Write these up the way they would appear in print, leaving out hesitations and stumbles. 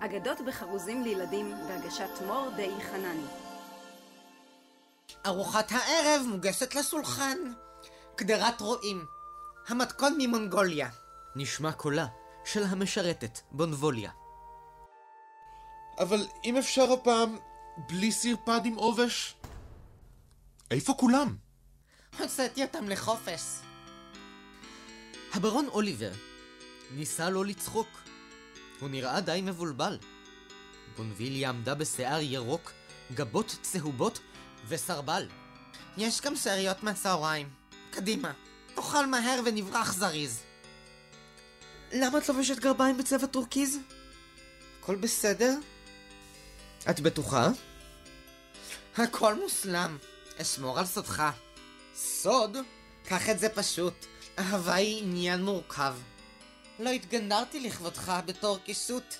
אגדות בחרוזים לילדים בהגשת מור דאי חנני. ארוחת הערב מוגשת לסולחן. קדרת רועים. המתכון ממונגוליה. נשמע קולה של המשרתת בונווליה. אבל אם אפשר הפעם בלי סירפד עם עובש? איפה כולם? הוצאתי אותם לחופש. הברון אוליבר ניסה לא לצחוק. הוא נראה די מבולבל. בונווליה עמדה בשיער ירוק, גבות צהובות וסרבל. יש גם שעריות מהצהריים. קדימה, תאכל מהר ונברח זריז. למה את לובשת גרביים בצבע טורקיז? הכל בסדר? את בטוחה? הכל מוסלם. אשמור על סודך. סוד? קח את זה פשוט. אהבה היא עניין מורכב. לא התגנרתי לכבודך בתור קישוט.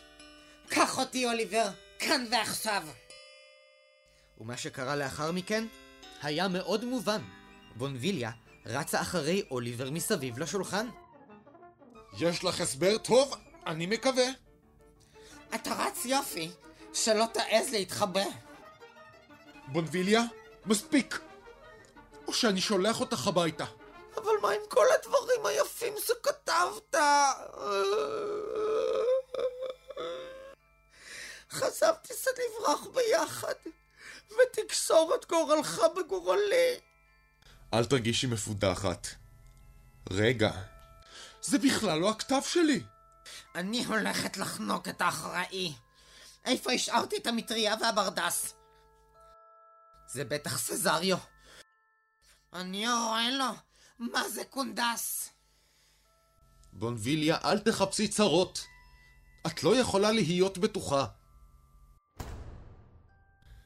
קח אותי, אוליבר, כאן ועכשיו. ומה שקרה לאחר מכן היה מאוד מובן. בונווליה רצה אחרי אוליבר מסביב לשולחן. יש לך הסבר טוב, אני מקווה. אתה רץ יופי, שלא תעז להתחבא. בונווליה, מספיק. או שאני שולח אותך הביתה. אבל מה עם כל הדברים היפים שכתבת? חשבתי שנברח ביחד ותקשור את גורלך בגורלי. אל תרגישי מפודחת. רגע, זה בכלל לא הכתב שלי. אני הולכת לחנוק את האחראי. איפה השארתי את המטריה והברדס? זה בטח סזריו. אני רואה לו. מה זה קונדס? בונווליה, אל תחפשי צרות. את לא יכולה להיות בטוחה.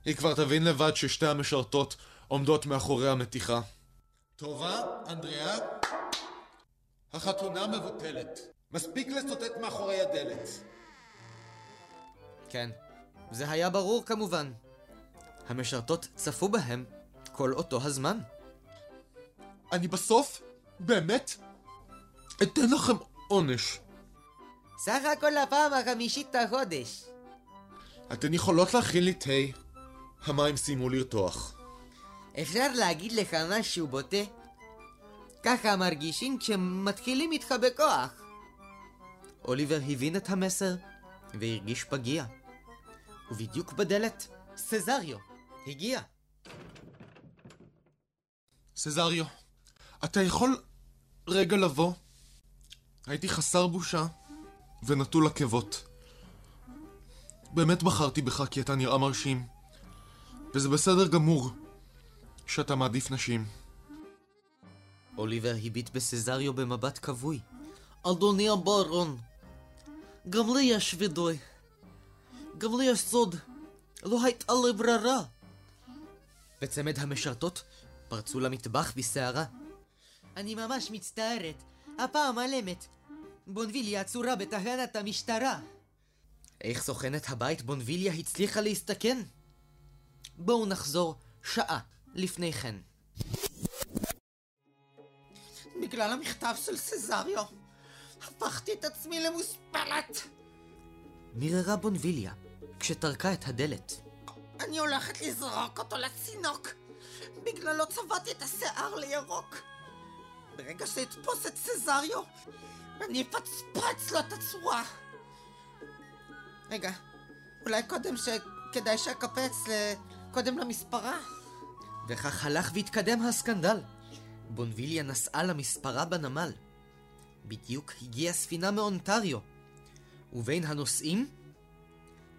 היא כבר תבין לבד ששתי המשרתות עומדות מאחורי המתיחה. טובה, אנדריה, החתונה מבוטלת. מספיק לסוטט מאחורי הדלת. כן, זה היה ברור כמובן. המשרתות צפו בהם כל אותו הזמן. אני בסוף, באמת, אתן לכם עונש. סך הכל הפעם החמישית החודש. אתן יכולות להכין לי תה. המים סיימו לרתוח. אפשר להגיד לך משהו בוטה? ככה מרגישים כשמתחילים איתך בכוח. אוליבר הבין את המסר והרגיש פגיע. ובדיוק בדלת, סזריו הגיע. סזריו, אתה יכול רגע לבוא? הייתי חסר בושה ונטול עקבות. באמת בחרתי בך כי אתה נראה מרשים, וזה בסדר גמור שאתה מעדיף נשים. אוליבר הביט בסזריו במבט כבוי. אדוני הברון, גם לי יש וידוי, גם לי יש סוד, לא הייתה לי ברירה. בצמד המשרתות פרצו למטבח בסערה. אני ממש מצטערת, הפעם הלמת. בונווליה עצורה בתחנת המשטרה. איך סוכנת הבית בונווליה הצליחה להסתכן? בואו נחזור שעה לפני כן. בגלל המכתב של סזריו הפכתי את עצמי למוספלת. מררה בונווליה כשטרקה את הדלת. אני הולכת לזרוק אותו לצינוק. בגללו צבעתי את השיער לירוק. ברגע שהתפוס את סזריו אני אפצפץ לו את הצורה. רגע, אולי קודם כדאי שאקפץ קודם למספרה. וכך הלך והתקדם הסקנדל. בונווליה נסעה למספרה בנמל. בדיוק הגיעה ספינה מאונטריו, ובין הנוסעים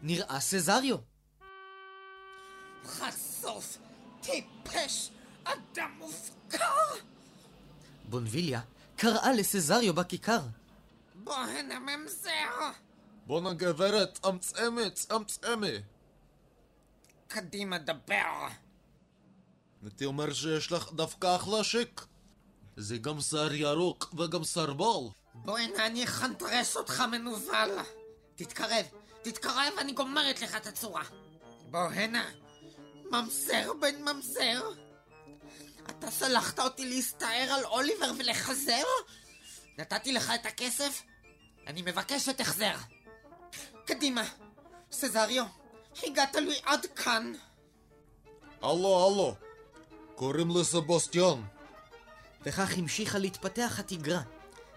נראה סזריו. חשוף, טיפש, אדם מופקר! בונווליה קראה לסזריו בכיכר. בוא הנה ממזר! בונה גברת, אמצאמי! קדימה, דבר! נתי אומר שיש לך דווקא אחלה שיק. זה גם שר ירוק וגם סרבול. בוא הנה, אני חנטרס אותך מנוול. תתקרב, אני גומרת לך את הצורה. בוא הנה, ממזר בן ממזר. אתה שלחת אותי להסתער על אוליבר ולחזר? נתתי לך את הכסף? אני מבקש שתחזר. קדימה, סזריו, הגעת לי עד כאן. הלו, הלו, קוראים לסבסטיאן. וכך המשיכה להתפתח התגרה,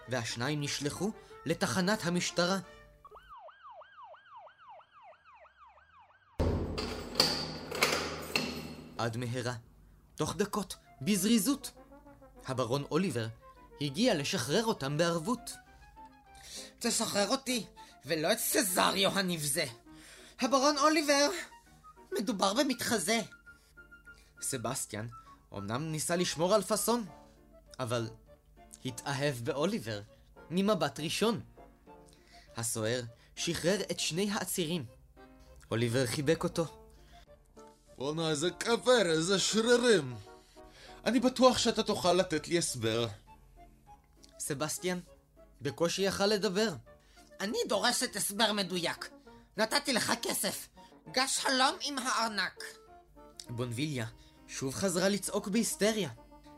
והשניים נשלחו לתחנת המשטרה. עד מהרה, תוך דקות, בזריזות, הברון אוליבר הגיע לשחרר אותם בערבות. תשחרר אותי, ולא את סזריו הנבזה. הברון אוליבר, מדובר במתחזה. סבסטיאן אמנם ניסה לשמור על פסון, אבל התאהב באוליבר ממבט ראשון. הסוהר שחרר את שני העצירים. אוליבר חיבק אותו. בונה, איזה כבר, איזה שרירים. אני בטוח שאתה תוכל לתת לי הסבר. סבסטיאן בקושי יכל לדבר. אני דורשת הסבר מדויק. נתתי לך כסף. גש חלום עם הארנק. בונווליה שוב חזרה לצעוק בהיסטריה.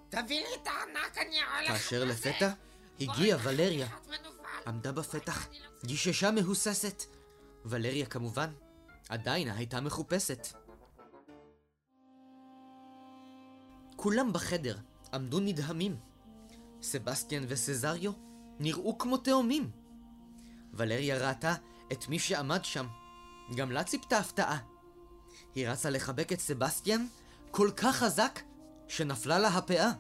תביא לי את הארנק, אני הולך. כאשר לפתע הגיעה ולריה. עמדה בפתח, גיששה מהוססת. ולריה כמובן עדיין הייתה מחופשת. כולם בחדר עמדו נדהמים. סבסטיאן וסזריו נראו כמו תאומים. ולריה ראתה את מי שעמד שם. גם לה ציפתה הפתעה. היא רצה לחבק את סבסטיאן כל כך חזק שנפלה לה הפאה.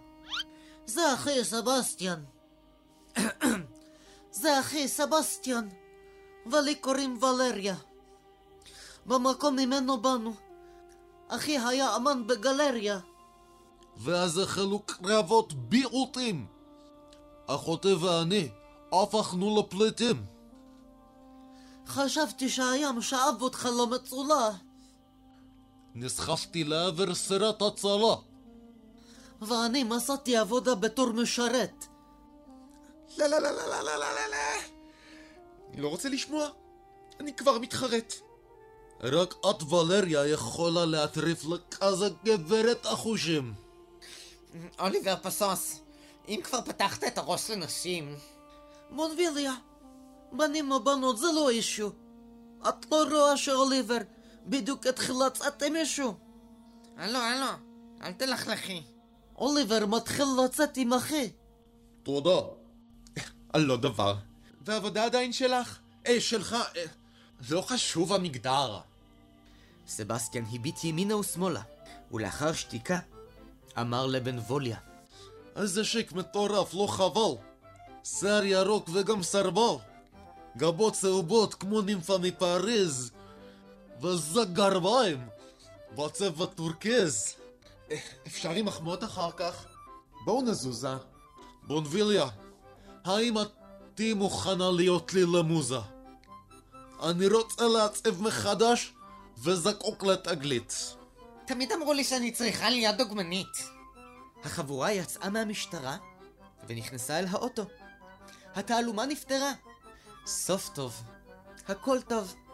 זה אחי סבסטיאן. זה אחי סבסטיאן, ולי קוראים ולריה. במקום ממנו באנו. אחי היה אמן בגלריה, ואז החלו קרבות ביעותים. אחותי ואני הפכנו לפליטים. חשבתי שהים שאב אותך למצולה. נסחפתי לעבר סירת הצלה. ואני מסעתי עבודה בתור משרת. לא לא לא לא לא לא לא לא. אני לא רוצה לשמוע. אני כבר מתחרט. רק את ולריה יכולה להטריף לכזה גברת אחושים. אוליבר פסוס, אם כבר פתחת את הראש לנשים. בונווליה, בנים או בנות זה לא אישו. את לא רואה שאוליבר בדיוק התחיל לצאת עם מישהו? אלו, אלו, אל תלך לכי. אוליבר מתחיל לצאת עם אחי. תודה. על לא דבר. והעבודה עדיין שלך? שלך, לא חשוב המגדר. סבסטיאן הביט ימינה ושמאלה, ולאחר שתיקה אמר לבונווליה, איזה שיק מטורף, לא חבל. שיער ירוק וגם סרבל, גבות צהובות כמו נימפה מפריז, וזה גרביים בצבע טורקיז. אפשר עם מחמאות אחר כך? בואו נזוזה. בונווליה, האם את מוכנה להיות לי למוזה? אני רוצה לעצב מחדש וזקוק לתגלית. תמיד אמרו לי שאני צריכה להיות דוגמנית. החבורה יצאה מהמשטרה ונכנסה אל האוטו. התעלומה נפטרה. סוף טוב, הכל טוב.